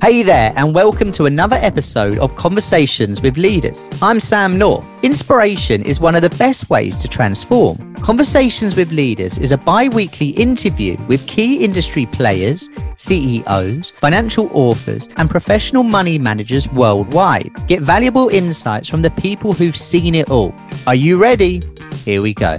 Hey there, and welcome to another episode of Conversations with Leaders. I'm Sam North. Inspiration is one of the best ways to transform. Conversations with Leaders is a bi-weekly interview with key industry players, CEOs, financial authors, and professional money managers worldwide. Get valuable insights from the people who've seen it all. Are you ready? Here we go.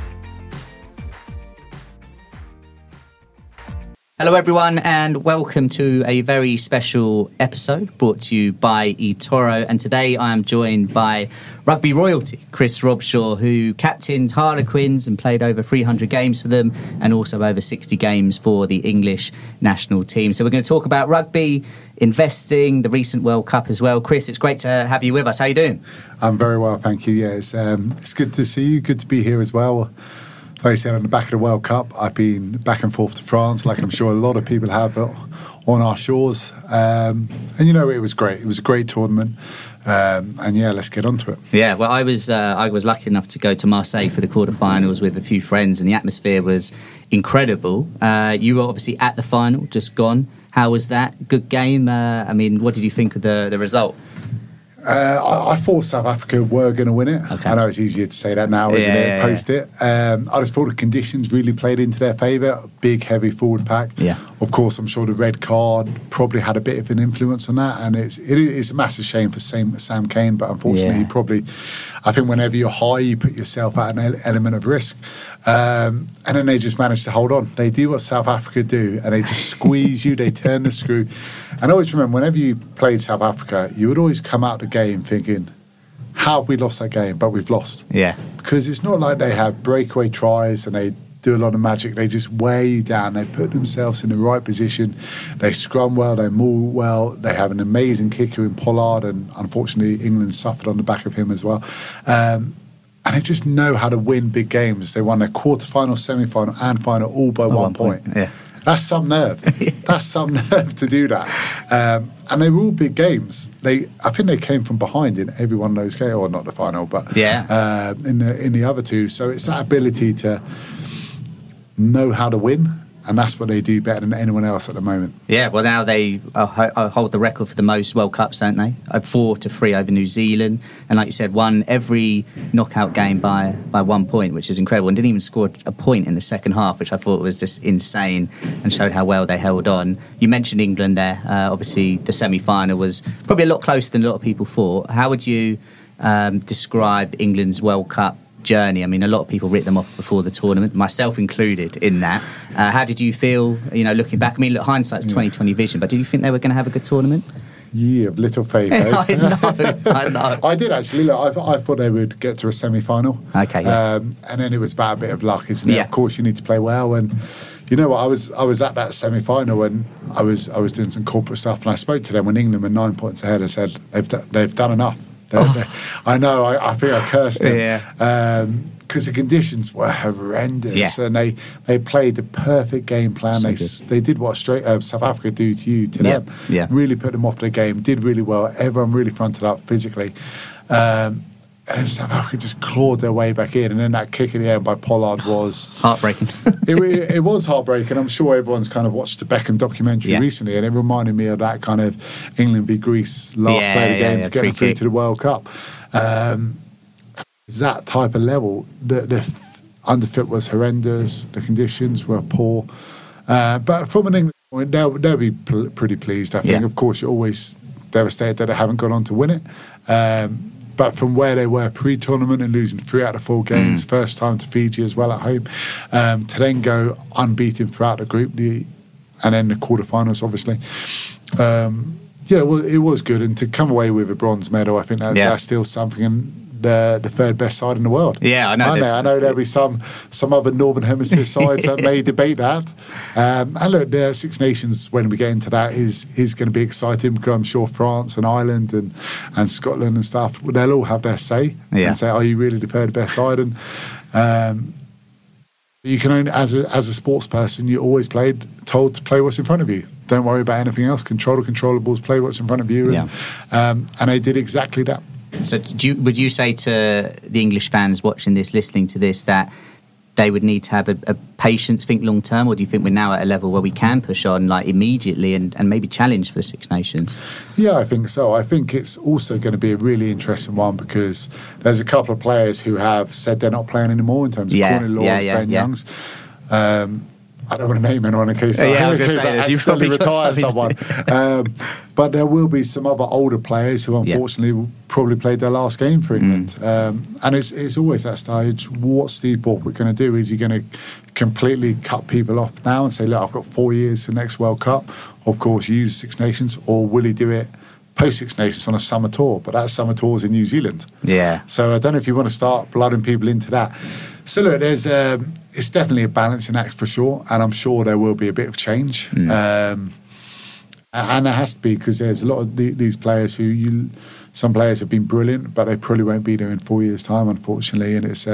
Hello, everyone, and welcome to a very special episode brought to you by eToro. And today I am joined by rugby royalty, Chris Robshaw, who captained Harlequins and played over 300 games for them and also over 60 games for the English national team. So we're going to talk about rugby, investing, the recent World Cup as well. Chris, it's great to have you with us. How are you doing? I'm very well, thank you. Yeah, it's good to see you. Good to be here as well. Like I said, on the back of the World Cup, I've been back and forth to France, like I'm sure a lot of people have on our shores. And, you know, it was great. It was a great tournament. And, yeah, let's get on to it. Yeah, well, I was lucky enough to go to Marseille for the quarterfinals with a few friends, and the atmosphere was incredible. You were obviously at the final, just gone. How was that? Good game? I mean, what did you think of the result? I thought South Africa were going to win it. Okay. I know it's easier to say that now, isn't it? Yeah, post it. I just thought the conditions really played into their favour. Big, heavy forward pack. Yeah. Of course, I'm sure the red card probably had a bit of an influence on that, and it's a massive shame for Sam Kane. But unfortunately, he probably, I think, whenever you're high, you put yourself at an element of risk. And then they just managed to hold on. They do what South Africa do, and they just squeeze you. They turn the screw. And I always remember, whenever you played South Africa, you would always come out the game thinking, how have we lost that game? But we've lost. Yeah. Because it's not like they have breakaway tries and they do a lot of magic. They just wear you down. They put themselves in the right position. They scrum well. They maul well. They have an amazing kicker in Pollard, and unfortunately England suffered on the back of him as well. And they just know how to win big games. They won their quarterfinal, semi-final and final all by one point. Yeah. That's some nerve. That's some nerve to do that. And they were all big games. I think they came from behind in every one of those games, or not the final, but in the other two. So it's that ability to know how to win, and that's what they do better than anyone else at the moment. Yeah, well, now they hold the record for the most World Cups, don't they? 4-3 over New Zealand, and like you said, won every knockout game by 1 point, which is incredible, and didn't even score a point in the second half, which I thought was just insane and showed how well they held on. You mentioned England there. Obviously, the semi-final was probably a lot closer than a lot of people thought. How would you describe England's World Cup journey? I mean, a lot of people writ them off before the tournament, myself included in that. How did you feel, you know, looking back? I mean, look, hindsight's 20/20 vision, but did you think they were going to have a good tournament? Yeah, little faith. I know. I did actually. Look, I thought they would get to a semi-final. Okay. Yeah. And then it was about a bit of luck, isn't it? Yeah. Of course, you need to play well, and you know what? I was at that semi-final, and I was doing some corporate stuff, and I spoke to them when England were 9 points ahead. I said they've done enough. I know, I think I cursed them. Yeah. Because the conditions were horrendous, and they played the perfect game plan. So they did what South Africa do to you, to them. Yeah. Really put them off their game, did really well. Everyone really fronted up physically. And then South Africa just clawed their way back in. And then that kick in the end by Pollard was heartbreaking. it was heartbreaking. I'm sure everyone's kind of watched the Beckham documentary recently, and it reminded me of that kind of England v Greece last play of the game to get them through to the World Cup. That type of level. The underfit was horrendous. The conditions were poor. But from an England point, they'll be pretty pleased, I think. Yeah. Of course, you're always devastated that they haven't gone on to win it. But from where they were pre-tournament and losing 3 out of 4 games, first time to Fiji as well at home, to then go unbeaten throughout the group, and then the quarterfinals, obviously. Well, it was good, and to come away with a bronze medal, I think that's still something. And the third best side in the world. Yeah, I know. I know there'll be some other Northern Hemisphere sides that may debate that. And look, the Six Nations, when we get into that, is going to be exciting, because I'm sure France and Ireland and Scotland and stuff, they'll all have their say and say, are you really the third best side? And you can only, as a sports person, you're always told to play what's in front of you. Don't worry about anything else. Control the controllables. Play what's in front of you. And, and they did exactly that. So, would you say to the English fans watching this, listening to this, that they would need to have a patience, think long term, or do you think we're now at a level where we can push on like immediately and maybe challenge for the Six Nations? Yeah, I think so. I think it's also going to be a really interesting one, because there's a couple of players who have said they're not playing anymore, in terms of Courtney Laws, Ben Youngs. I don't want to name anyone in case I accidentally retire someone. But there will be some other older players who unfortunately probably played their last game for England. And it's always that stage. What's Steve Borthwick going to do? Is he going to completely cut people off now and say, look, I've got 4 years to the next World Cup. Of course, use Six Nations. Or will he do it post Six Nations on a summer tour? But that summer tour is in New Zealand. Yeah. So I don't know if you want to start blooding people into that. So look, it's definitely a balancing act for sure, and I'm sure there will be a bit of change, and it has to be, because there's a lot of these players who some players have been brilliant, but they probably won't be there in 4 years' time, unfortunately. And it's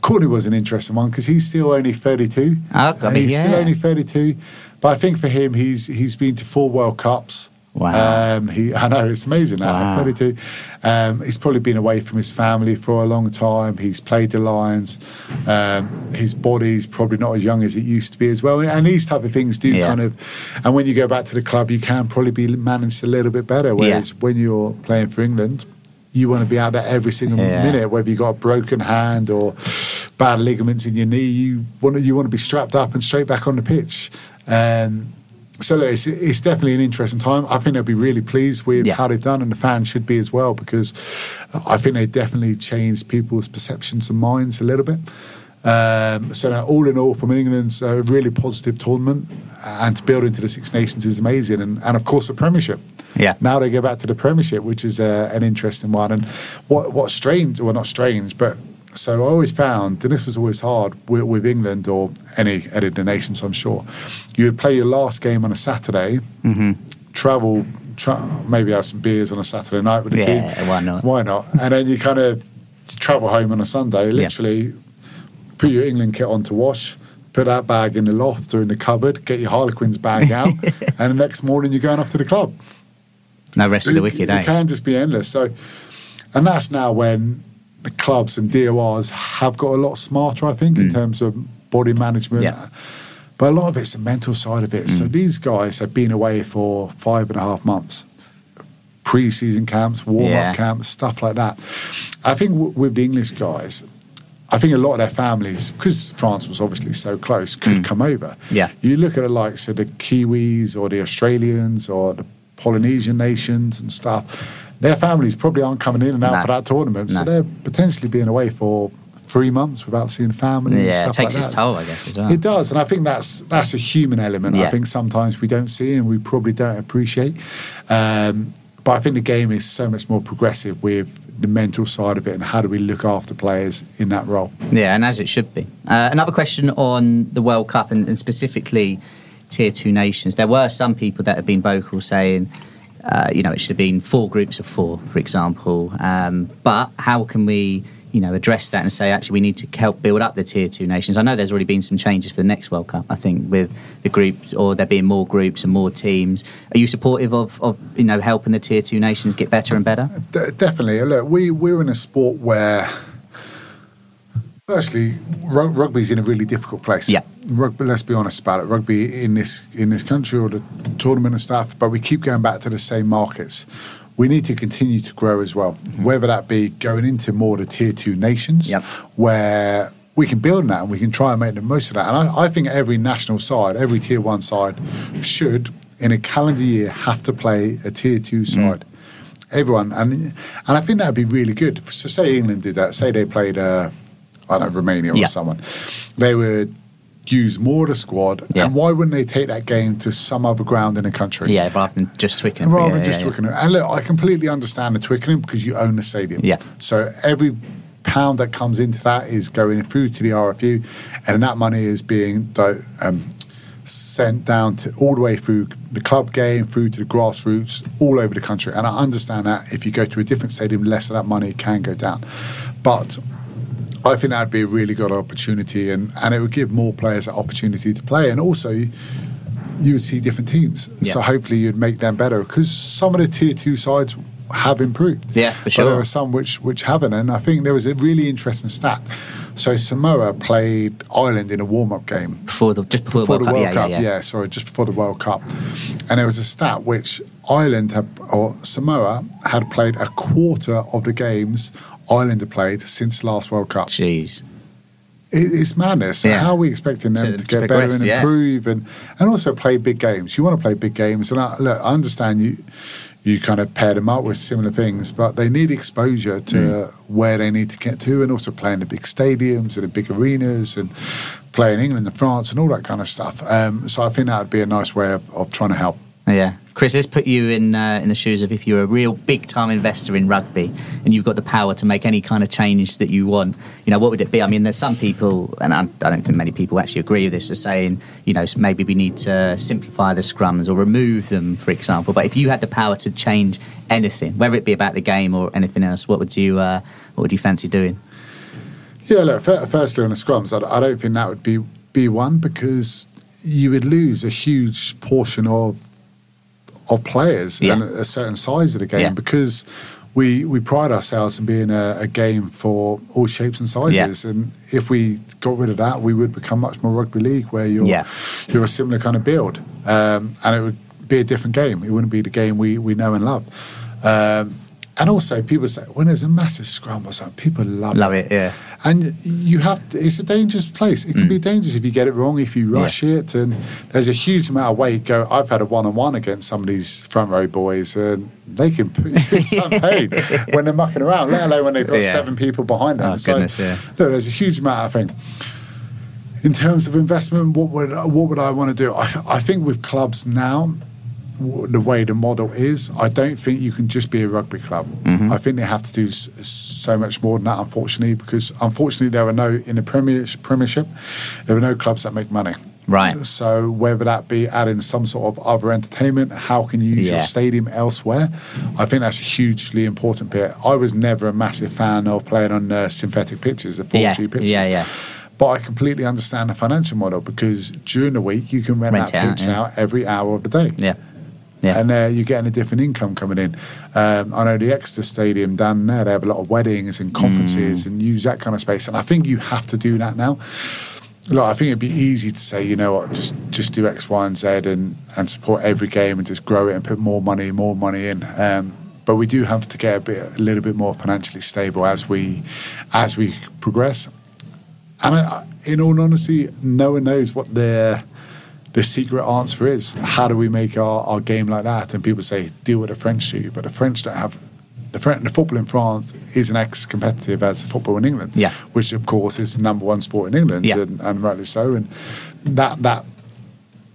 Courtney was an interesting one, because he's still only 32. Still only 32, but I think for him, he's been to 4 World Cups. Wow. I know, it's amazing now. Wow. 32. He's probably been away from his family for a long time. He's played the Lions. His body's probably not as young as it used to be as well. And these type of things do kind of... And when you go back to the club, you can probably be managed a little bit better. Whereas when you're playing for England, you want to be out there every single minute, whether you've got a broken hand or bad ligaments in your knee. You want to be strapped up and straight back on the pitch. So look, it's definitely an interesting time. I think they'll be really pleased with how they've done, and the fans should be as well, because I think they definitely changed people's perceptions and minds a little bit. So now, all in all, from England's a really positive tournament, and to build into the Six Nations is amazing. And of course, the Premiership. Yeah. Now they go back to the Premiership, which is an interesting one. And what's strange, well, not strange, but... So I always found, and this was always hard with England or any of the nations, I'm sure, you would play your last game on a Saturday, maybe have some beers on a Saturday night with the team. Yeah, why not? And then you kind of travel home on a Sunday, literally put your England kit on to wash, put that bag in the loft or in the cupboard, get your Harlequins bag out, and the next morning you're going off to the club. No rest of the wicked, eh? It can just be endless. So, and that's now when... The clubs and DORs have got a lot smarter, I think, in terms of body management. Yeah. But a lot of it's the mental side of it. So these guys have been away for 5.5 months. Pre-season camps, warm-up camps, stuff like that. I think with the English guys, I think a lot of their families, because France was obviously so close, could come over. Yeah. You look at the likes of the Kiwis or the Australians or the Polynesian nations and stuff... Their families probably aren't coming in and out for that tournament, so they're potentially being away for 3 months without seeing family and stuff like that. Yeah, it takes its toll, I guess, as well. It does, and I think that's a human element. Yeah. I think sometimes we don't see and we probably don't appreciate. But I think the game is so much more progressive with the mental side of it and how do we look after players in that role. Yeah, and as it should be. Another question on the World Cup and specifically Tier 2 nations. There were some people that have been vocal saying... it should have been 4 groups of 4, for example. But how can we, address that and say, actually, we need to help build up the Tier 2 nations? I know there's already been some changes for the next World Cup, I think, with the groups, or there being more groups and more teams. Are you supportive of helping the Tier 2 nations get better and better? Definitely. Look, we're in a sport where... Firstly, rugby's in a really difficult place. Yeah. Rugby, let's be honest about it. Rugby in this country or the tournament and stuff, but we keep going back to the same markets. We need to continue to grow as well, whether that be going into more of the Tier 2 nations where we can build on that and we can try and make the most of that. And I think every national side, every Tier 1 side should, in a calendar year, have to play a Tier 2 side. Everyone. And I think that would be really good. So say England did that. Say they played... Romania or someone. They would use more of the squad, and why wouldn't they take that game to some other ground in the country? Yeah, rather than just Twickenham. Rather than just Twickenham. And look, I completely understand the Twickenham because you own the stadium. Yeah. So every pound that comes into that is going through to the RFU, and that money is being sent down to all the way through the club game, through to the grassroots, all over the country. And I understand that if you go to a different stadium, less of that money can go down. But I think that'd be a really good opportunity, and it would give more players an opportunity to play. And also, you would see different teams. Yeah. So hopefully you'd make them better, because some of the Tier 2 sides have improved. Yeah, for sure. But there are some which haven't. And I think there was a really interesting stat. So Samoa played Ireland in a warm-up game. Just before the World Cup. Just before the World Cup. And there was a stat which Samoa had played a quarter of the games Ireland have played since last World Cup. Jeez. It's madness. Yeah. How are we expecting them to get better and improve and also play big games? You want to play big games. And I understand you kind of pair them up with similar things, but they need exposure to where they need to get to, and also playing the big stadiums and the big arenas and playing England and France and all that kind of stuff. So I think that would be a nice way of trying to help. Yeah. Chris, let's put you in the shoes of if you're a real big-time investor in rugby and you've got the power to make any kind of change that you want, you know, what would it be? I mean, there's some people, and I don't think many people actually agree with this, are saying, you know, maybe we need to simplify the scrums or remove them, for example. But if you had the power to change anything, whether it be about the game or anything else, what would you fancy doing? Yeah, look, firstly on the scrums, I don't think that would be one, because you would lose a huge portion of players and a certain size of the game, because we pride ourselves in being a game for all shapes and sizes, and if we got rid of that, we would become much more rugby league, where you're a similar kind of build, and it would be a different game. It wouldn't be the game we know and love. And also, people say, when there's a massive scrum or something, people love it. Yeah. And you have to, it's a dangerous place. It can be dangerous if you get it wrong, if you rush it. And there's a huge amount of weight. Go, I've had a one-on-one against some of these front row boys, and they can put you in some pain when they're mucking around, let alone when they've got seven people behind them. Look, there's a huge amount of things. In terms of investment, what would I want to do? I think with clubs now, the way the model is, I don't think you can just be a rugby club. I think they have to do so much more than that, unfortunately there are in the Premiership there are no clubs that make money, right? So whether that be adding some sort of other entertainment, how can you use your stadium elsewhere, I think that's a hugely important bit. I was never a massive fan of playing on synthetic pitches, the 4G pitches, but I completely understand the financial model, because during the week you can rent that pitch now every hour of the day. And you're getting a different income coming in. I know the Exeter Stadium down there, they have a lot of weddings and conferences and use that kind of space. And I think you have to do that now. Look, I think it'd be easy to say, you know what, just do X, Y, and Z and support every game and just grow it and put more money in. But we do have to get a little bit more financially stable as we progress. And in all honesty, no one knows what the secret answer is. How do we make our game like that? And people say, deal with the French do, but the French don't have... The football in France isn't as competitive as football in England, which, of course, is the number one sport in England, and rightly so. And that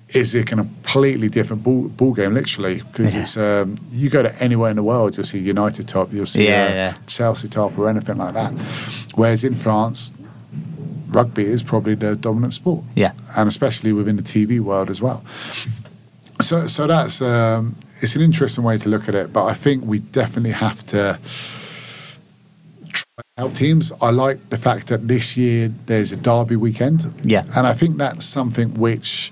is a completely different ball game, literally, because it's you go to anywhere in the world, you'll see United top, you'll see Chelsea top or anything like that. Whereas in France... rugby is probably the dominant sport, and especially within the TV world as well. So that's it's an interesting way to look at it. But I think we definitely have to try to help teams. I like the fact that this year there's a derby weekend, and I think that's something which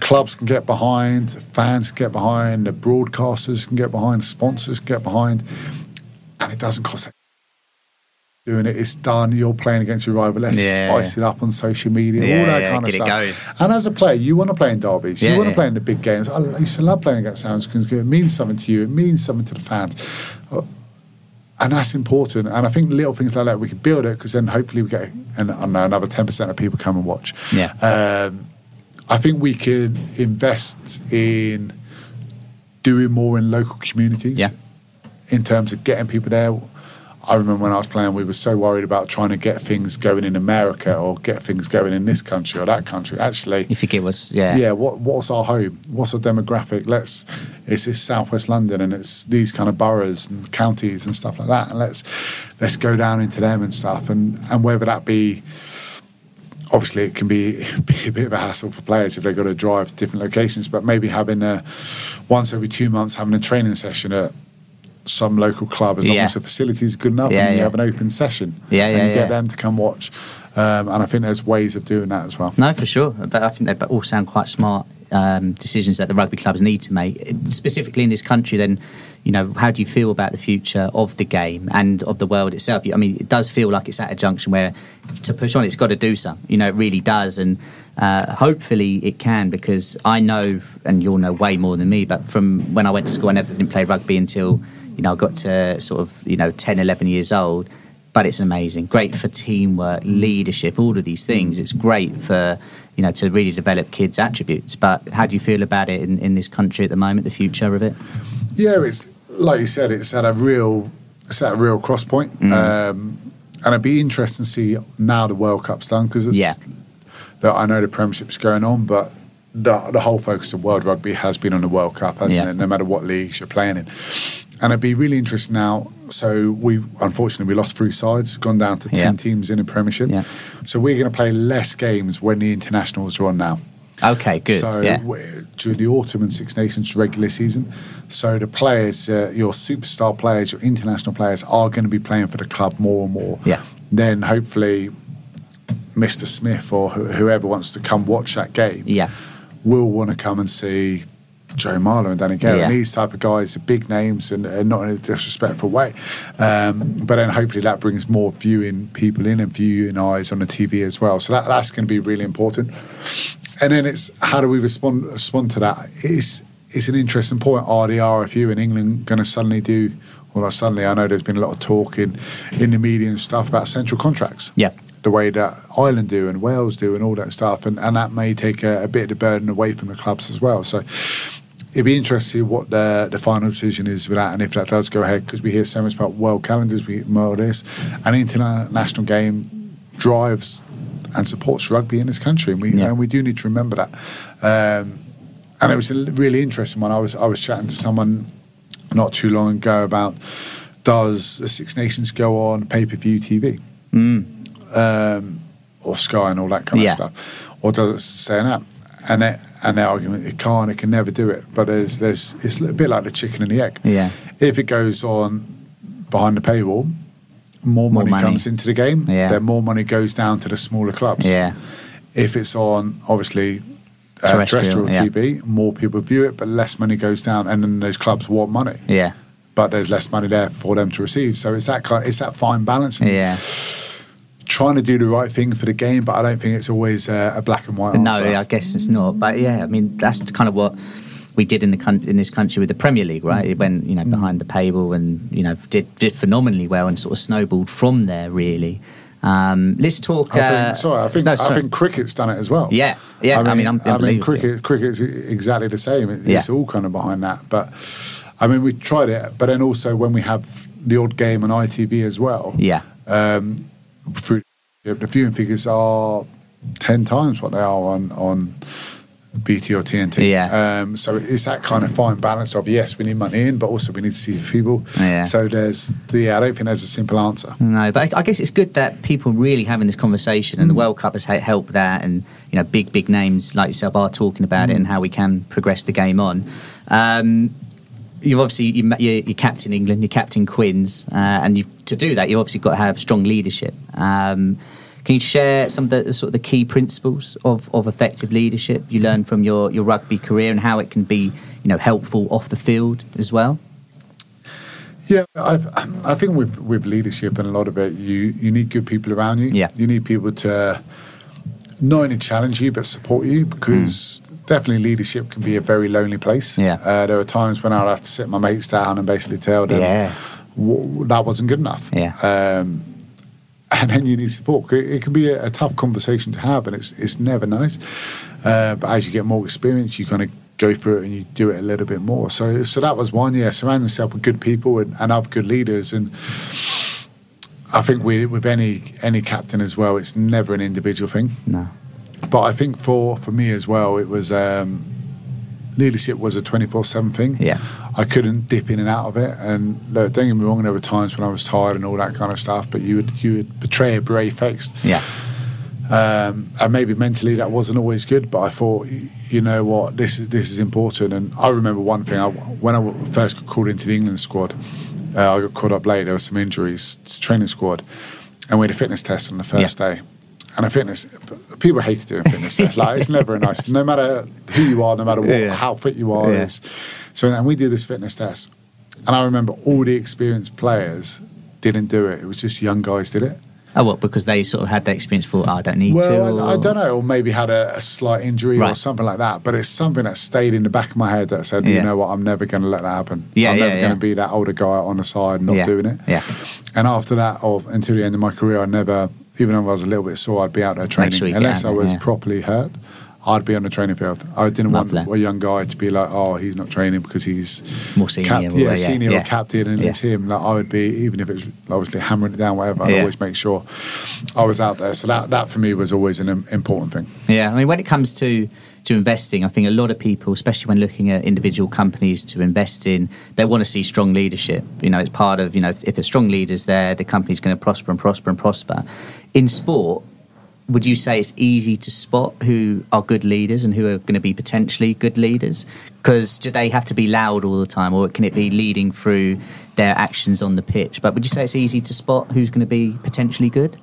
clubs can get behind, fans can get behind, the broadcasters can get behind, sponsors can get behind, and it doesn't cost. Doing it, it's done, you're playing against your rival, let's spice it up on social media, all that kind of stuff. And as a player, you want to play in derbies, you want to play in the big games. I used to love playing against Saracens because it means something to you, it means something to the fans. And that's important. And I think little things like that, we can build it, because then hopefully we get another 10% of people come and watch. I think we can invest in doing more in local communities in terms of getting people there. I remember when I was playing, we were so worried about trying to get things going in America or get things going in this country or that country. Actually, you think it was, what's our home? What's our demographic? It's Southwest London, and it's these kind of boroughs and counties and stuff like that. And let's go down into them and stuff. And whether that be, obviously, it can be a bit of a hassle for players if they've got to drive to different locations. But maybe having once every 2 months having a training session at some local club, as long as the facility is good enough, and you have an open session, and you get them to come watch, and I think there's ways of doing that as well. No, for sure, but I think they all sound quite smart decisions that the rugby clubs need to make, specifically in this country. Then, you know, how do you feel about the future of the game and of the world itself? I mean, it does feel like it's at a junction where to push on, it's got to do something. You know, it really does, and hopefully it can, because I know, and you'll know way more than me, but from when I went to school, I never didn't play rugby until, you know, I got to sort of, you know, 10, 11 years old. But it's amazing. Great for teamwork, leadership, all of these things. It's great for, you know, to really develop kids' attributes. But how do you feel about it in this country at the moment, the future of it? Yeah, it's like you said, it's at a real cross point. Mm-hmm. And it'd be interesting to see now the World Cup's done, because I know the Premiership's going on, but the whole focus of world rugby has been on the World Cup, hasn't it? No matter what leagues you're playing in. And it'd be really interesting now. So unfortunately, we lost three sides, gone down to 10 teams in the Premiership. Yeah. So we're going to play less games when the internationals are on now. Okay, good. So during the autumn and Six Nations regular season, so the players, your superstar players, your international players, are going to be playing for the club more and more. Yeah. Then hopefully Mr. Smith or whoever wants to come watch that game will want to come and see Joe Marlow and Danny Care and these type of guys are big names, and not in a disrespectful way, but then hopefully that brings more viewing people in and viewing eyes on the TV as well, so that's going to be really important. And then it's how do we respond to that. It's an interesting point. Are the RFU in England going to suddenly do, well, not suddenly, I know there's been a lot of talk in the media and stuff about central contracts, the way that Ireland do and Wales do and all that stuff, and that may take a bit of the burden away from the clubs as well. So it'd be interesting to see what the final decision is with that, and if that does go ahead, because we hear so much about world calendars, we more this, and international game drives and supports rugby in this country, and we do need to remember that. And it was a really interesting one. I was chatting to someone not too long ago about, does the Six Nations go on pay-per-view TV? Or Sky and all that kind of stuff, or does it stay in that? And their argument, it can never do it. But it's a bit like the chicken and the egg. Yeah. If it goes on behind the paywall, more money comes into the game. Yeah. Then more money goes down to the smaller clubs. Yeah. If it's on, obviously, terrestrial TV, more people view it, but less money goes down, and then those clubs want money. Yeah. But there's less money there for them to receive. So it's that fine balance. Yeah. Trying to do the right thing for the game, but I don't think it's always a black and white answer. No, I guess it's not. But yeah, I mean, that's kind of what we did in this country with the Premier League, right? It went, you know, behind the paywall, and, you know, did phenomenally well and sort of snowballed from there, really. Let's talk. I think cricket's done it as well. Yeah. I mean, cricket's exactly the same. It's all kind of behind that. But I mean, we tried it, but then also when we have the odd game on ITV as well. Yeah. Through the viewing figures are 10 times what they are on BT or TNT. Yeah. So it's that kind of fine balance of, yes, we need money in, but also we need to see people. Yeah. So I don't think there's a simple answer. No, but I guess it's good that people really having this conversation, and the World Cup has helped that, and, you know, big names like yourself are talking about it and how we can progress the game on. You've obviously, you're captain England, you're captain Quins, and to do that, you've obviously got to have strong leadership. Can you share some of the sort of the key principles of effective leadership you learned from your rugby career, and how it can be, you know, helpful off the field as well? Yeah, I think with leadership and a lot of it, you need good people around you. Yeah. You need people to not only challenge you but support you, because definitely leadership can be a very lonely place. Yeah. There are times when I would have to sit my mates down and basically tell them that wasn't good enough. Yeah. And then you need support. It can be a tough conversation to have, and it's never nice. But as you get more experience, you kind of go through it and you do it a little bit more. So that was one. Surround yourself with good people and other good leaders, and I think with any captain as well, it's never an individual thing. No. But I think for me as well, it was leadership was a 24/7 thing. Yeah. I couldn't dip in and out of it, and look, don't get me wrong, there were times when I was tired and all that kind of stuff. But you would portray a brave face. Yeah. And maybe mentally that wasn't always good, but I thought, you know what, this is important. And I remember one thing, when I first got called into the England squad, I got called up late, there were some injuries to training squad, and we had a fitness test on the first day. And a fitness, people hate doing fitness tests, like it's never a nice, no matter who you are, no matter what, how fit you are. Yeah. So and we did this fitness test, and I remember all the experienced players didn't do it, it was just young guys did it. Oh, what? Because they sort of had that experience for, I don't need to. Well, I don't know, or maybe had a slight injury or something like that. But it's something that stayed in the back of my head that said, you know what, I'm never going to let that happen. Yeah, I'm never going to be that older guy on the side not doing it. Yeah. And after that, or until the end of my career, I never, even though I was a little bit sore, I'd be out there training. Unless I was properly hurt, I'd be on the training field. I didn't want a young guy to be like, oh, he's not training because he's more senior, or captain, and it's him. Like, I would be, even if it was obviously hammering it down, whatever, I'd always make sure I was out there. So that for me was always an important thing. Yeah, I mean, when it comes to investing, I think a lot of people, especially when looking at individual companies to invest in, they want to see strong leadership. You know, it's part of, you know, if a strong leader's there, the company's going to prosper and prosper and prosper. In sport, would you say it's easy to spot who are good leaders and who are going to be potentially good leaders? Because do they have to be loud all the time, or can it be leading through their actions on the pitch? But would you say it's easy to spot who's going to be potentially good?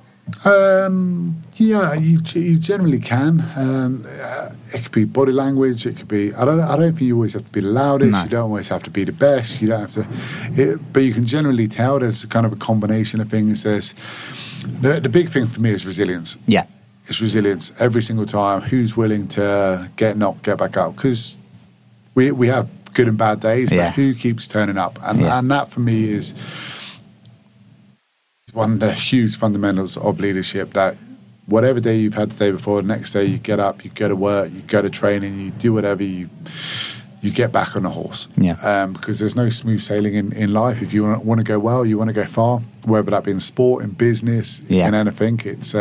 Yeah, you generally can. It could be body language. It could be. I don't think you always have to be the loudest. No. You don't always have to be the best. You don't have to. But you can generally tell. There's kind of a combination of things. There's the big thing for me is resilience. Yeah. It's resilience every single time. Who's willing to get knocked, get back up? Because we have good and bad days, but who keeps turning up? And that for me is one of the huge fundamentals of leadership, that whatever day you've had the day before, the next day you get up, you go to work, you go to training, you do whatever, you get back on the horse. Yeah. Because there's no smooth sailing in life. If you want to go well, you want to go far, whether that be in sport, in business, in anything, it's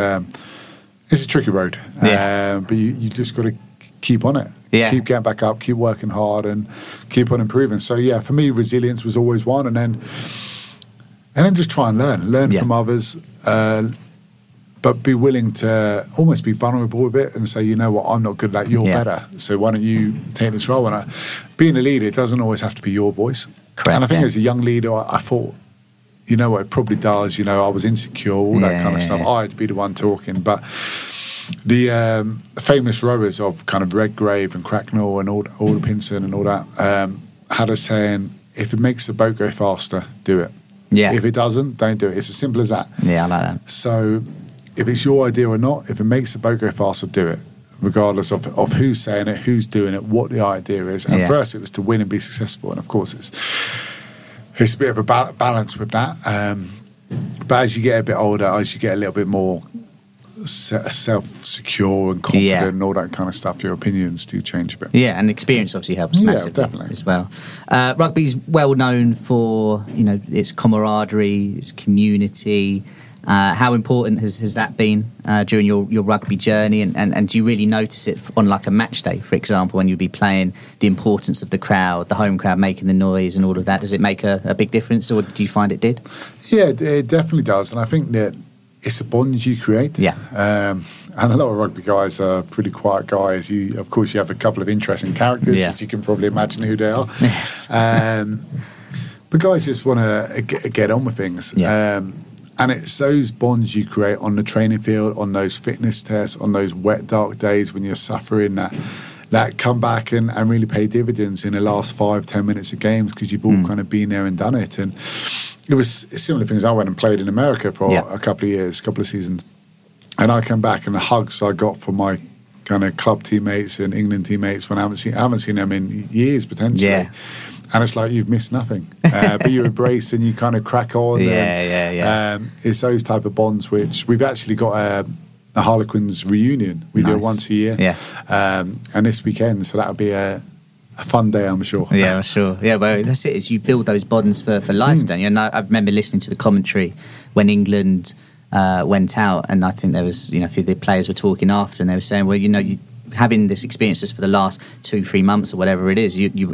a tricky road, but you just got to keep on it. Yeah. Keep getting back up, keep working hard, and keep on improving. So yeah, for me, resilience was always one, and then just try and learn from others, but be willing to almost be vulnerable with it and say, you know what, I'm not good at that. You're better, so why don't you take this role? And being a leader, it doesn't always have to be your voice. Correct. And I think as a young leader, I thought, you know what, it probably does. You know, I was insecure, all that kind of stuff. I had to be the one talking. But the famous rowers of kind of Redgrave and Cracknell and Alderpinson and all that had a saying, if it makes the boat go faster, do it. Yeah. If it doesn't, don't do it. It's as simple as that. Yeah, I like that. So if it's your idea or not, if it makes the boat go faster, do it. Regardless of who's saying it, who's doing it, what the idea is. And for us, it was to win and be successful. And of course, it's a bit of a balance with that, but as you get a bit older, as you get a little bit more self-secure and confident and all that kind of stuff, your opinions do change a bit. Yeah, and experience obviously helps massively as well. Rugby's well known for, you know, its camaraderie, its community. How important has that been during your rugby journey? And do you really notice it on like a match day, for example, when you'd be playing, the importance of the crowd, the home crowd making the noise and all of that? Does it make a big difference, or do you find it did? Yeah, it definitely does. And I think that it's a bond you create. Yeah. And a lot of rugby guys are pretty quiet guys. Of course, you have a couple of interesting characters, as you can probably imagine who they are. Yes. But guys just want to get on with things. Yeah. And it's those bonds you create on the training field, on those fitness tests, on those wet, dark days when you're suffering, that come back and really pay dividends in the last 5-10 minutes of games, because you've all kind of been there and done it. And it was similar things. I went and played in America for a couple of years, couple of seasons. And I came back, and the hugs I got from my kind of club teammates and England teammates when I haven't seen them in years, potentially. Yeah. And it's like you've missed nothing, but you embrace and you kind of crack on. It's those type of bonds, which we've actually got a Harlequins reunion. We do it once a year, and this weekend, so that'll be a fun day, I'm sure. Yeah, I'm sure. Yeah, well, that's it. Is you build those bonds for life, don't you? And I remember listening to the commentary when England went out, and I think there was, you know, a few of the players were talking after, and they were saying, well, you know, you having this experience just for the last 2-3 months or whatever it is, you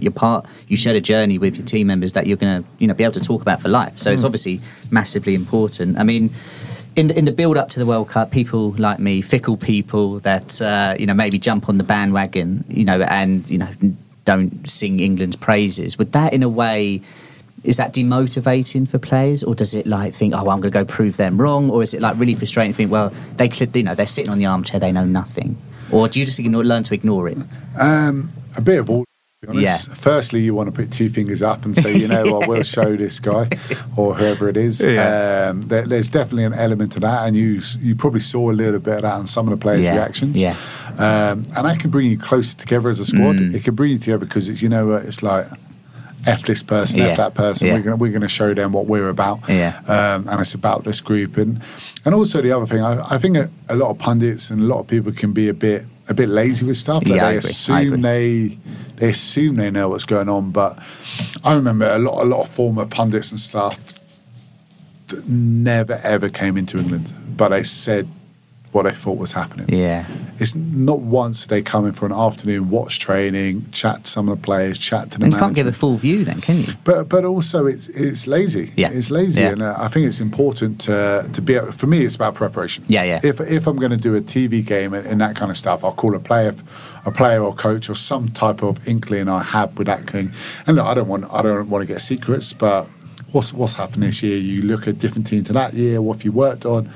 shared a journey with your team members that you're going to, you know, be able to talk about for life. So it's obviously massively important. I mean, in the build up to the World Cup, people like me, fickle people that you know, maybe jump on the bandwagon, you know, and you know, don't sing England's praises. Would that, in a way, is that demotivating for players, or does it like think, oh, well, I'm going to go prove them wrong, or is it like really frustrating to think, well, they could, you know, they're sitting on the armchair, they know nothing? Or do you just learn to ignore it? A bit of all, to be honest. Yeah. Firstly, you want to put two fingers up and say, you know, I will show this guy or whoever it is. Yeah. There's definitely an element to that, and you probably saw a little bit of that in some of the players' reactions. Yeah. And that can bring you closer together as a squad. It can bring you together because it's, you know, it's like, F this person, F that person. Yeah. We're going to show them what we're about, and it's about this group. And also the other thing, I think a lot of pundits and a lot of people can be a bit lazy with stuff. Like they assume they know what's going on. But I remember a lot of former pundits and stuff that never ever came into England, but they said what I thought was happening. Yeah. It's not once they come in for an afternoon, watch training, chat to some of the players, chat to the manager. And you can't give a full view then, can you? But also it's lazy. Yeah. It's lazy. Yeah. And I think it's important to be, for me, it's about preparation. Yeah, yeah. If I'm going to do a TV game and that kind of stuff, I'll call a player or coach or some type of inkling I have with that thing. And look, I don't want to get secrets, but what's happened this year? You look at different teams to that year, what have you worked on?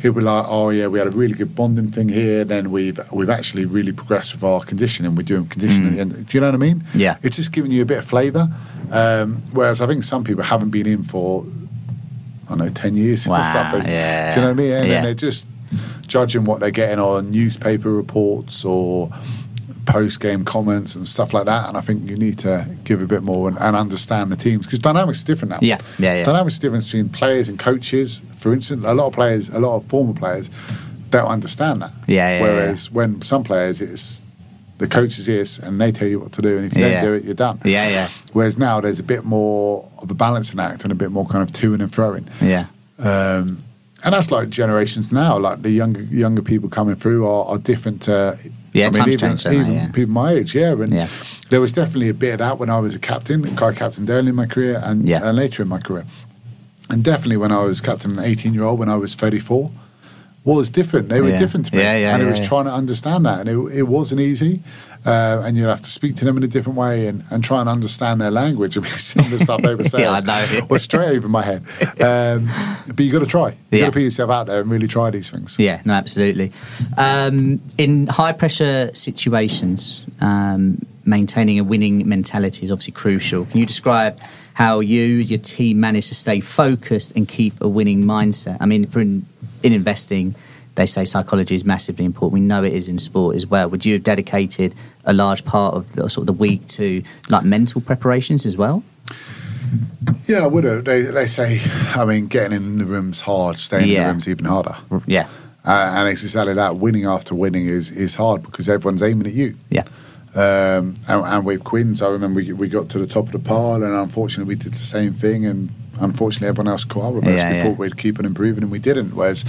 He'll be like, oh yeah, we had a really good bonding thing here. Then we've actually really progressed with our conditioning. We're doing conditioning. And do you know what I mean? Yeah. It's just giving you a bit of flavour. Whereas I think some people haven't been in for, I don't know, 10 years or something. Yeah. Do you know what I mean? And then they're just judging what they're getting on newspaper reports or post-game comments and stuff like that, and I think you need to give a bit more and understand the teams, because dynamics are different now. Dynamics are different between players and coaches. For instance, a lot of former players don't understand that. Whereas when some players, it's the coaches is and they tell you what to do, and if you don't do it, you're done. Whereas now there's a bit more of a balancing act and a bit more kind of to and fro-ing. And that's like generations now, like the younger people coming through are different to even people my age, and there was definitely a bit of that when I was a captain, I captained early in my career and later in my career, and definitely when I was captain an 18-year-old when I was 34, was different. They were different to me, and it was trying to understand that, and it wasn't easy, and you'd have to speak to them in a different way and try and understand their language. I mean, some of the stuff they were saying was straight over my head. But you got to try. You got to put yourself out there and really try these things. Yeah, no, absolutely. In high-pressure situations, maintaining a winning mentality is obviously crucial. Can you describe how your team managed to stay focused and keep a winning mindset? I mean, in investing, they say psychology is massively important. We know it is in sport as well. Would you have dedicated a large part of the week to like mental preparations as well? Yeah, I would have. They say, I mean, getting in the room's hard, staying in the room's even harder. Yeah. And it's exactly that. Winning after winning is hard because everyone's aiming at you. Yeah. And with Quins, I remember we got to the top of the pile, and unfortunately we did the same thing, and unfortunately everyone else caught up with us. We thought we'd keep on improving, and we didn't. Whereas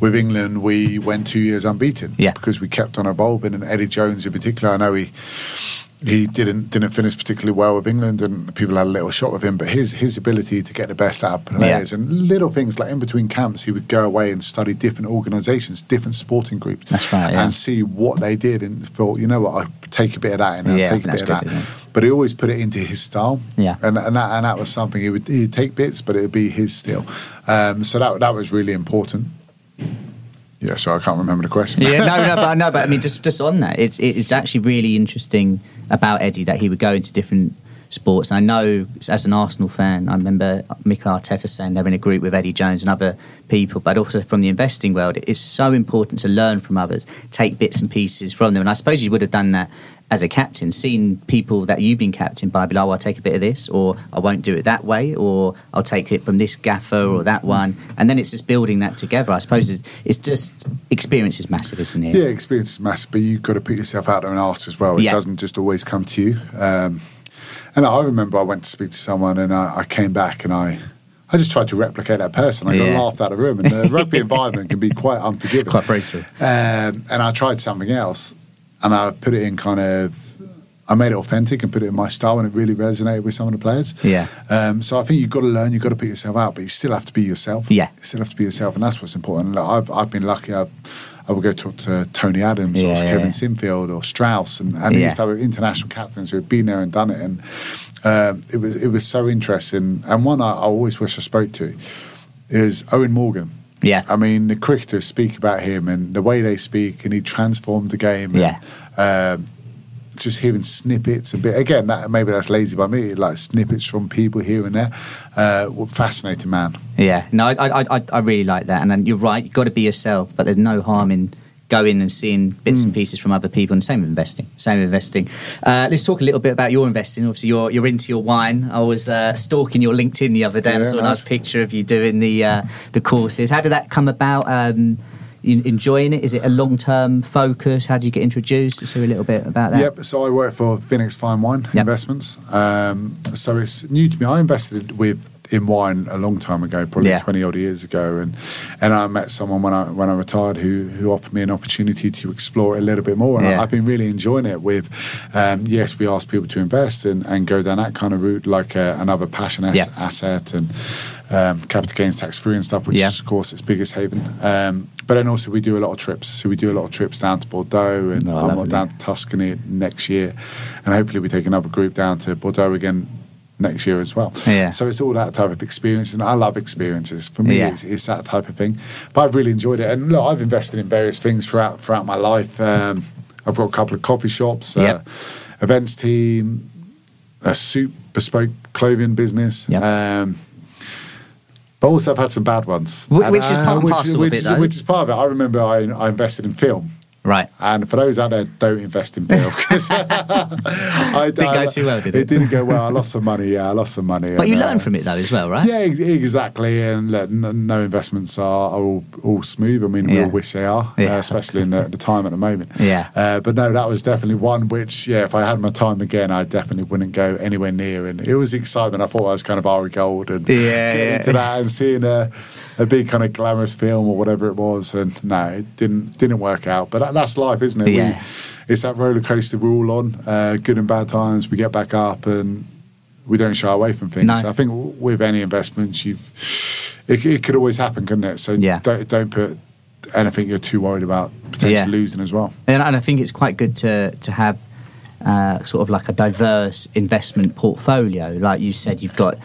with England, we went 2 years unbeaten because we kept on evolving. And Eddie Jones in particular, I know he didn't finish particularly well with England, and people had a little shot with him, but his ability to get the best out of players and little things like in between camps, he would go away and study different organisations, different sporting groups. That's right, and see what they did, and thought, you know what, I take a bit of that and I'll take a bit of that. But he always put it into his style, and that was something he'd take bits, but it would be his still. So that was really important. Yeah, so I can't remember the question. But I mean, just on that, it's actually really interesting about Eddie that he would go into different sports. And I know, as an Arsenal fan, I remember Mikel Arteta saying they're in a group with Eddie Jones and other people, but also from the investing world, it's so important to learn from others, take bits and pieces from them. And I suppose you would have done that as a captain, seen people that you've been captain by, below, I'll take a bit of this, or I won't do it that way, or I'll take it from this gaffer or that one. And then it's just building that together. I suppose it's just, experience is massive, isn't it? Yeah, experience is massive, but you've got to put yourself out there and ask as well. It doesn't just always come to you. And I remember I went to speak to someone and I came back and I just tried to replicate that person. I got laughed out of the room. And the rugby environment can be quite unforgiving. Quite bracing. And I tried something else and I put it in kind of... I made it authentic and put it in my style and it really resonated with some of the players. Yeah. So I think you've got to learn, you've got to put yourself out, but you still have to be yourself. Yeah. You still have to be yourself, and that's what's important. Look, I've been lucky. I would go talk to Tony Adams or Kevin Sinfield or Strauss and these type of international captains who had been there and done it, and it was so interesting. And one I always wish I spoke to is Owen Morgan. Yeah. I mean, the cricketers speak about him and the way they speak, and he transformed the game. Yeah. And, just hearing snippets a bit. Again, maybe that's lazy by me, like snippets from people here and there. Fascinating man. Yeah, no, I really like that. And then you're right, you've got to be yourself, but there's no harm in going and seeing bits and pieces from other people, and same with investing. Let's talk a little bit about your investing. Obviously you're into your wine. I was stalking your LinkedIn the other day and saw a nice picture of you doing the courses. How did that come about? Enjoying it? Is it a long-term focus? How do you get introduced? Let's hear a little bit about that. Yep, so I work for Phoenix Fine Wine Investments. So it's new to me. I invested in wine a long time ago, probably 20-odd years ago. And I met someone when I retired who offered me an opportunity to explore it a little bit more. And I've been really enjoying it with, yes, we ask people to invest and go down that kind of route, like another passion asset and capital gains tax-free and stuff, which is, of course, its biggest haven. But then also we do a lot of trips. So we do a lot of trips down to Bordeaux, and I'm down to Tuscany next year. And hopefully we take another group down to Bordeaux again next year as well. Yeah. So it's all that type of experience, and I love experiences. For me, it's that type of thing. But I've really enjoyed it. And look, I've invested in various things throughout my life. I've got a couple of coffee shops, events team, a soup bespoke clothing business. But also I've had some bad ones. Which is part and parcel of it, though. Which is part of it. I remember I invested in film. Right. And for those out there, don't invest in film. It didn't go too well, did it? It didn't go well. I lost some money, But you learn from it, though, as well, right? Yeah, exactly. And no investments are all smooth. I mean, we all wish they are, especially in the time at the moment. Yeah. But no, that was definitely one which, if I had my time again, I definitely wouldn't go anywhere near. And it was excitement. I thought I was kind of Ari Gold and getting into that and seeing a big kind of glamorous film or whatever it was. And no, it didn't work out. But that's life, isn't it? Yeah. It's that roller coaster we're all on, good and bad times. We get back up and we don't shy away from things. No. So I think with any investments, it could always happen, couldn't it? So don't put anything you're too worried about potentially losing as well. And I think it's quite good to have sort of like a diverse investment portfolio. Like you said, you've got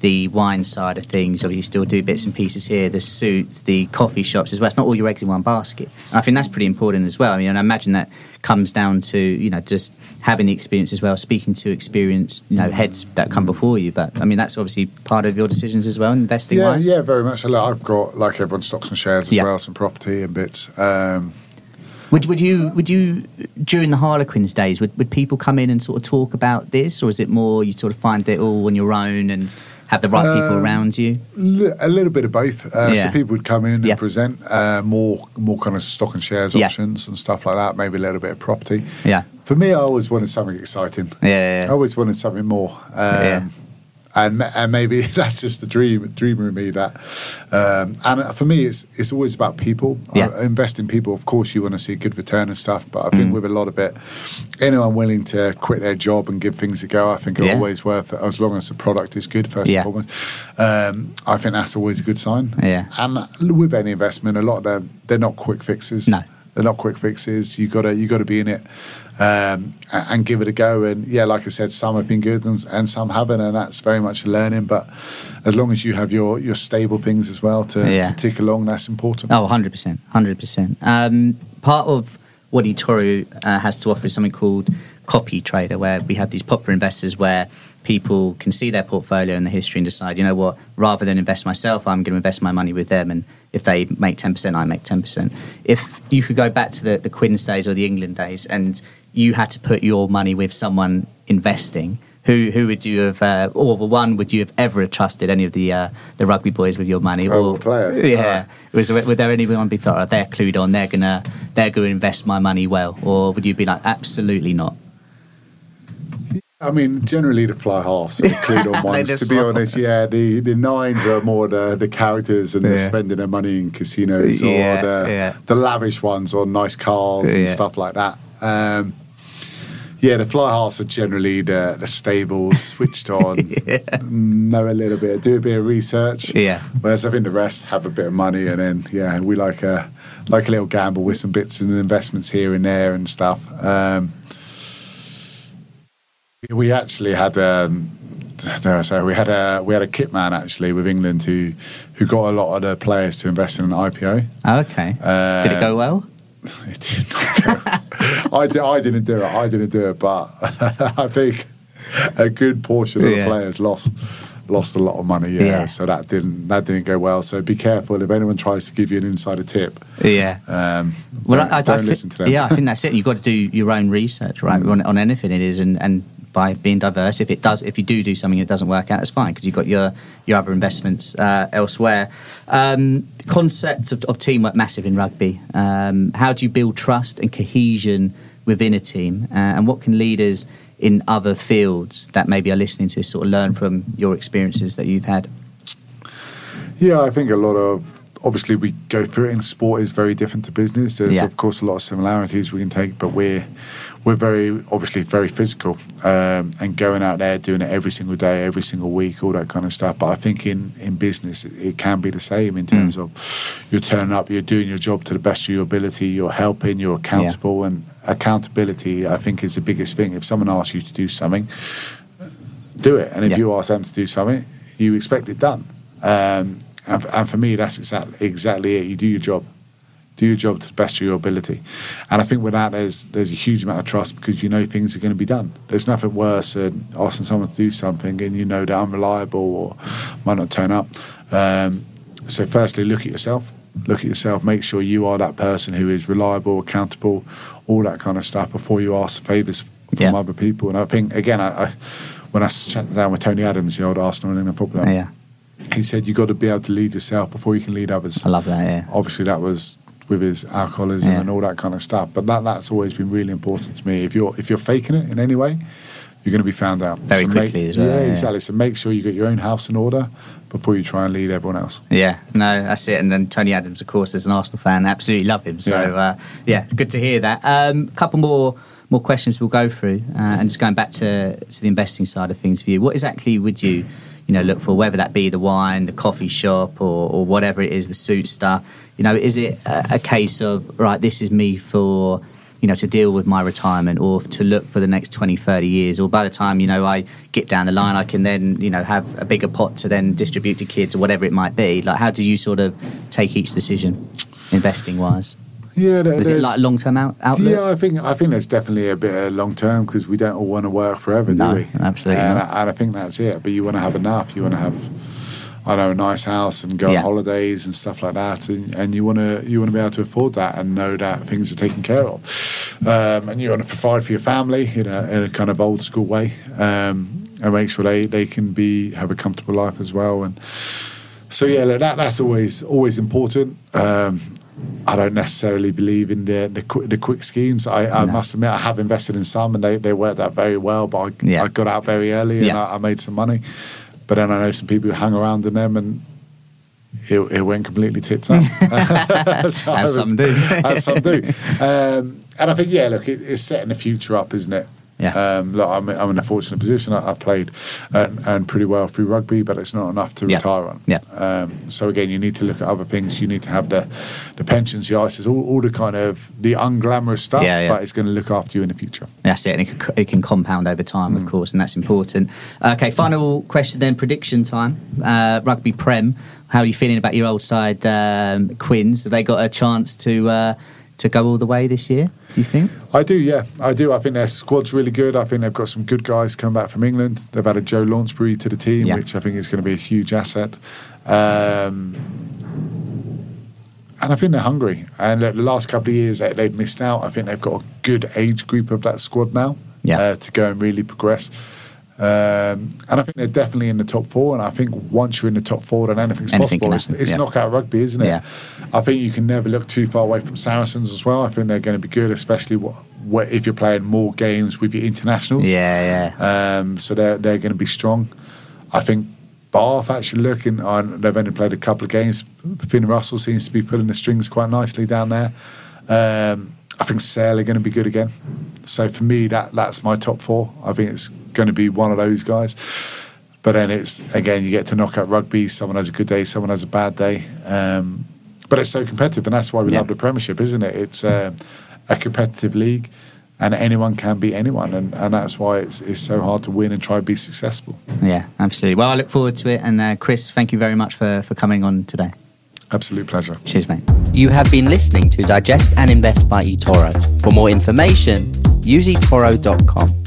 the wine side of things, or you still do bits and pieces here, the suits, the coffee shops as well. It's not all your eggs in one basket. And I think that's pretty important as well. I mean, and I imagine that comes down to, just having the experience as well, speaking to experienced, heads that come before you. But, I mean, that's obviously part of your decisions as well, investing wise. Yeah, very much. I've got, like everyone, stocks and shares as well, some property and bits. Would you during the Harlequins days, would people come in and sort of talk about this, or is it more you sort of find it all on your own and have the right people around you? A little bit of both. So people would come in and present more kind of stock and shares options and stuff like that, maybe a little bit of property. Yeah. For me, I always wanted something exciting. Yeah. I always wanted something more. And maybe that's just the dreamer in me. That, and for me, it's always about people. Yeah. I invest in people. Of course, you want to see good return and stuff. But I think with a lot of it, anyone willing to quit their job and give things a go, I think are always worth it. As long as the product is good, first and foremost, I think that's always a good sign. Yeah. And with any investment, a lot of them, they're not quick fixes. No. They're not quick fixes. You gotta be in it and give it a go. And like I said, some have been good and some haven't, and that's very much learning. But as long as you have your stable things as well to tick along, that's important. Oh, 100%. Part of what eToro has to offer is something called copy trader, where we have these popular investors where people can see their portfolio and the history and decide, you know what, rather than invest myself, I'm going to invest my money with them. And if they make 10%, I make 10%. If you could go back to the Quins days or the England days and you had to put your money with someone investing, who would you have, or the one would you have ever trusted any of the rugby boys with your money? Or player. Yeah. Would there anyone be thought, oh, they're clued on, they're going to invest my money well? Or would you be like, absolutely not? I mean, generally the fly halves are the clued on ones. To be honest, yeah, the nines are more the characters and they're spending their money in casinos or the lavish ones on nice cars and stuff like that. Yeah, the fly halves are generally the stable, switched on, know a little bit, do a bit of research. Yeah. Whereas I think the rest have a bit of money and then, yeah, we like a little gamble with some bits and investments here and there and stuff. We actually had we had a kit man actually with England who got a lot of the players to invest in an IPO. Okay, did it go well? It did not go well. I didn't do it, but I think a good portion of the players lost a lot of money. Yeah, so that didn't go well. So be careful if anyone tries to give you an insider tip. Yeah. Don't listen to them. Yeah, I think that's it. You've got to do your own research, right? On anything it is, and by being diverse, if you do something that doesn't work out, that's fine because you've got your other investments elsewhere. The concept of teamwork, massive in rugby. How do you build trust and cohesion within a team, and what can leaders in other fields that maybe are listening to this sort of learn from your experiences that you've had? Yeah, I think a lot of, obviously we go through it in sport is very different to business. There's of course a lot of similarities we can take, but we're very, obviously very physical, and going out there doing it every single day, every single week, all that kind of stuff. But I think in business it can be the same in terms of you're turning up, you're doing your job to the best of your ability, you're helping, you're accountable, and accountability I think is the biggest thing. If someone asks you to do something, do it, and if you ask them to do something, you expect it done. And for me, that's exactly it. You do your job. Do your job to the best of your ability. And I think with that, there's a huge amount of trust because you know things are going to be done. There's nothing worse than asking someone to do something and you know they're unreliable or might not turn up. So firstly, look at yourself. Look at yourself. Make sure you are that person who is reliable, accountable, all that kind of stuff before you ask favours from other people. And I think, again, I when I sat down with Tony Adams, the old Arsenal and England footballer, he said you've got to be able to lead yourself before you can lead others. I love that, yeah. Obviously that was with his alcoholism and all that kind of stuff, but that's always been really important to me. If you're faking it in any way, you're going to be found out. Very quickly as well. Yeah, exactly. So make sure you get your own house in order before you try and lead everyone else. Yeah, no, that's it. And then Tony Adams, of course, as an Arsenal fan, absolutely love him. So, good to hear that. A couple more questions we'll go through, and just going back to the investing side of things for you. What exactly would you... look for, whether that be the wine, the coffee shop, or whatever it is, the suit stuff. Is it a case of, right, this is me for, to deal with my retirement or to look for the next 20, 30 years, or by the time, I get down the line, I can then, have a bigger pot to then distribute to kids or whatever it might be. Like, how do you sort of take each decision, investing-wise? Yeah, is it like a long-term outlook? Yeah, I think there's definitely a bit of long-term because we don't all want to work forever, do we? Absolutely. And I think that's it. But you want to have enough. You want to have, a nice house and go on holidays and stuff like that. And you want to be able to afford that and know that things are taken care of. And you want to provide for your family in a kind of old school way, and make sure they can have a comfortable life as well. And so that's always important. I don't necessarily believe in the quick schemes. I must admit, I have invested in some and they worked out very well, but I got out very early and I made some money. But then I know some people who hang around in them and it went completely tits up. As some do. And I think, it's setting the future up, isn't it? Yeah. I'm in a fortunate position. I played and pretty well through rugby, but it's not enough to retire on. Yeah. So again, you need to look at other things. You need to have the pensions, the ISAs, all the kind of the unglamorous stuff, but it's going to look after you in the future. That's it, and it can compound over time, of course, and that's important. Okay, final question then, prediction time. Rugby Prem, how are you feeling about your old side, Quins? Have they got a chance to to go all the way this year, do you think? I do, yeah. I do. I think their squad's really good. I think they've got some good guys come back from England. They've added Joe Launchbury to the team, yeah, which I think is going to be a huge asset. And I think they're hungry. And the last couple of years they've missed out. I think they've got a good age group of that squad now, yeah, to go and really progress. And I think they're definitely in the top four. And I think once you're in the top four, then anything possible. It's yeah, knockout rugby, isn't it? Yeah. I think you can never look too far away from Saracens as well. I think they're going to be good, especially if you're playing more games with your internationals. Yeah, yeah. So they're going to be strong. I think Bath actually looking on. They've only played a couple of games. Finn Russell seems to be pulling the strings quite nicely down there. I think Sale are going to be good again. So for me, that's my top four. I think it's going to be one of those guys. But then it's, again, you get to knock out rugby. Someone has a good day, someone has a bad day. But it's so competitive, and that's why we love the Premiership, isn't it? It's a competitive league, and anyone can beat anyone, and that's why it's so hard to win and try to be successful. Yeah, absolutely. Well, I look forward to it, and Chris, thank you very much for coming on today. Absolute pleasure. Cheers, mate. You have been listening to Digest and Invest by eToro. For more information, use eToro.com.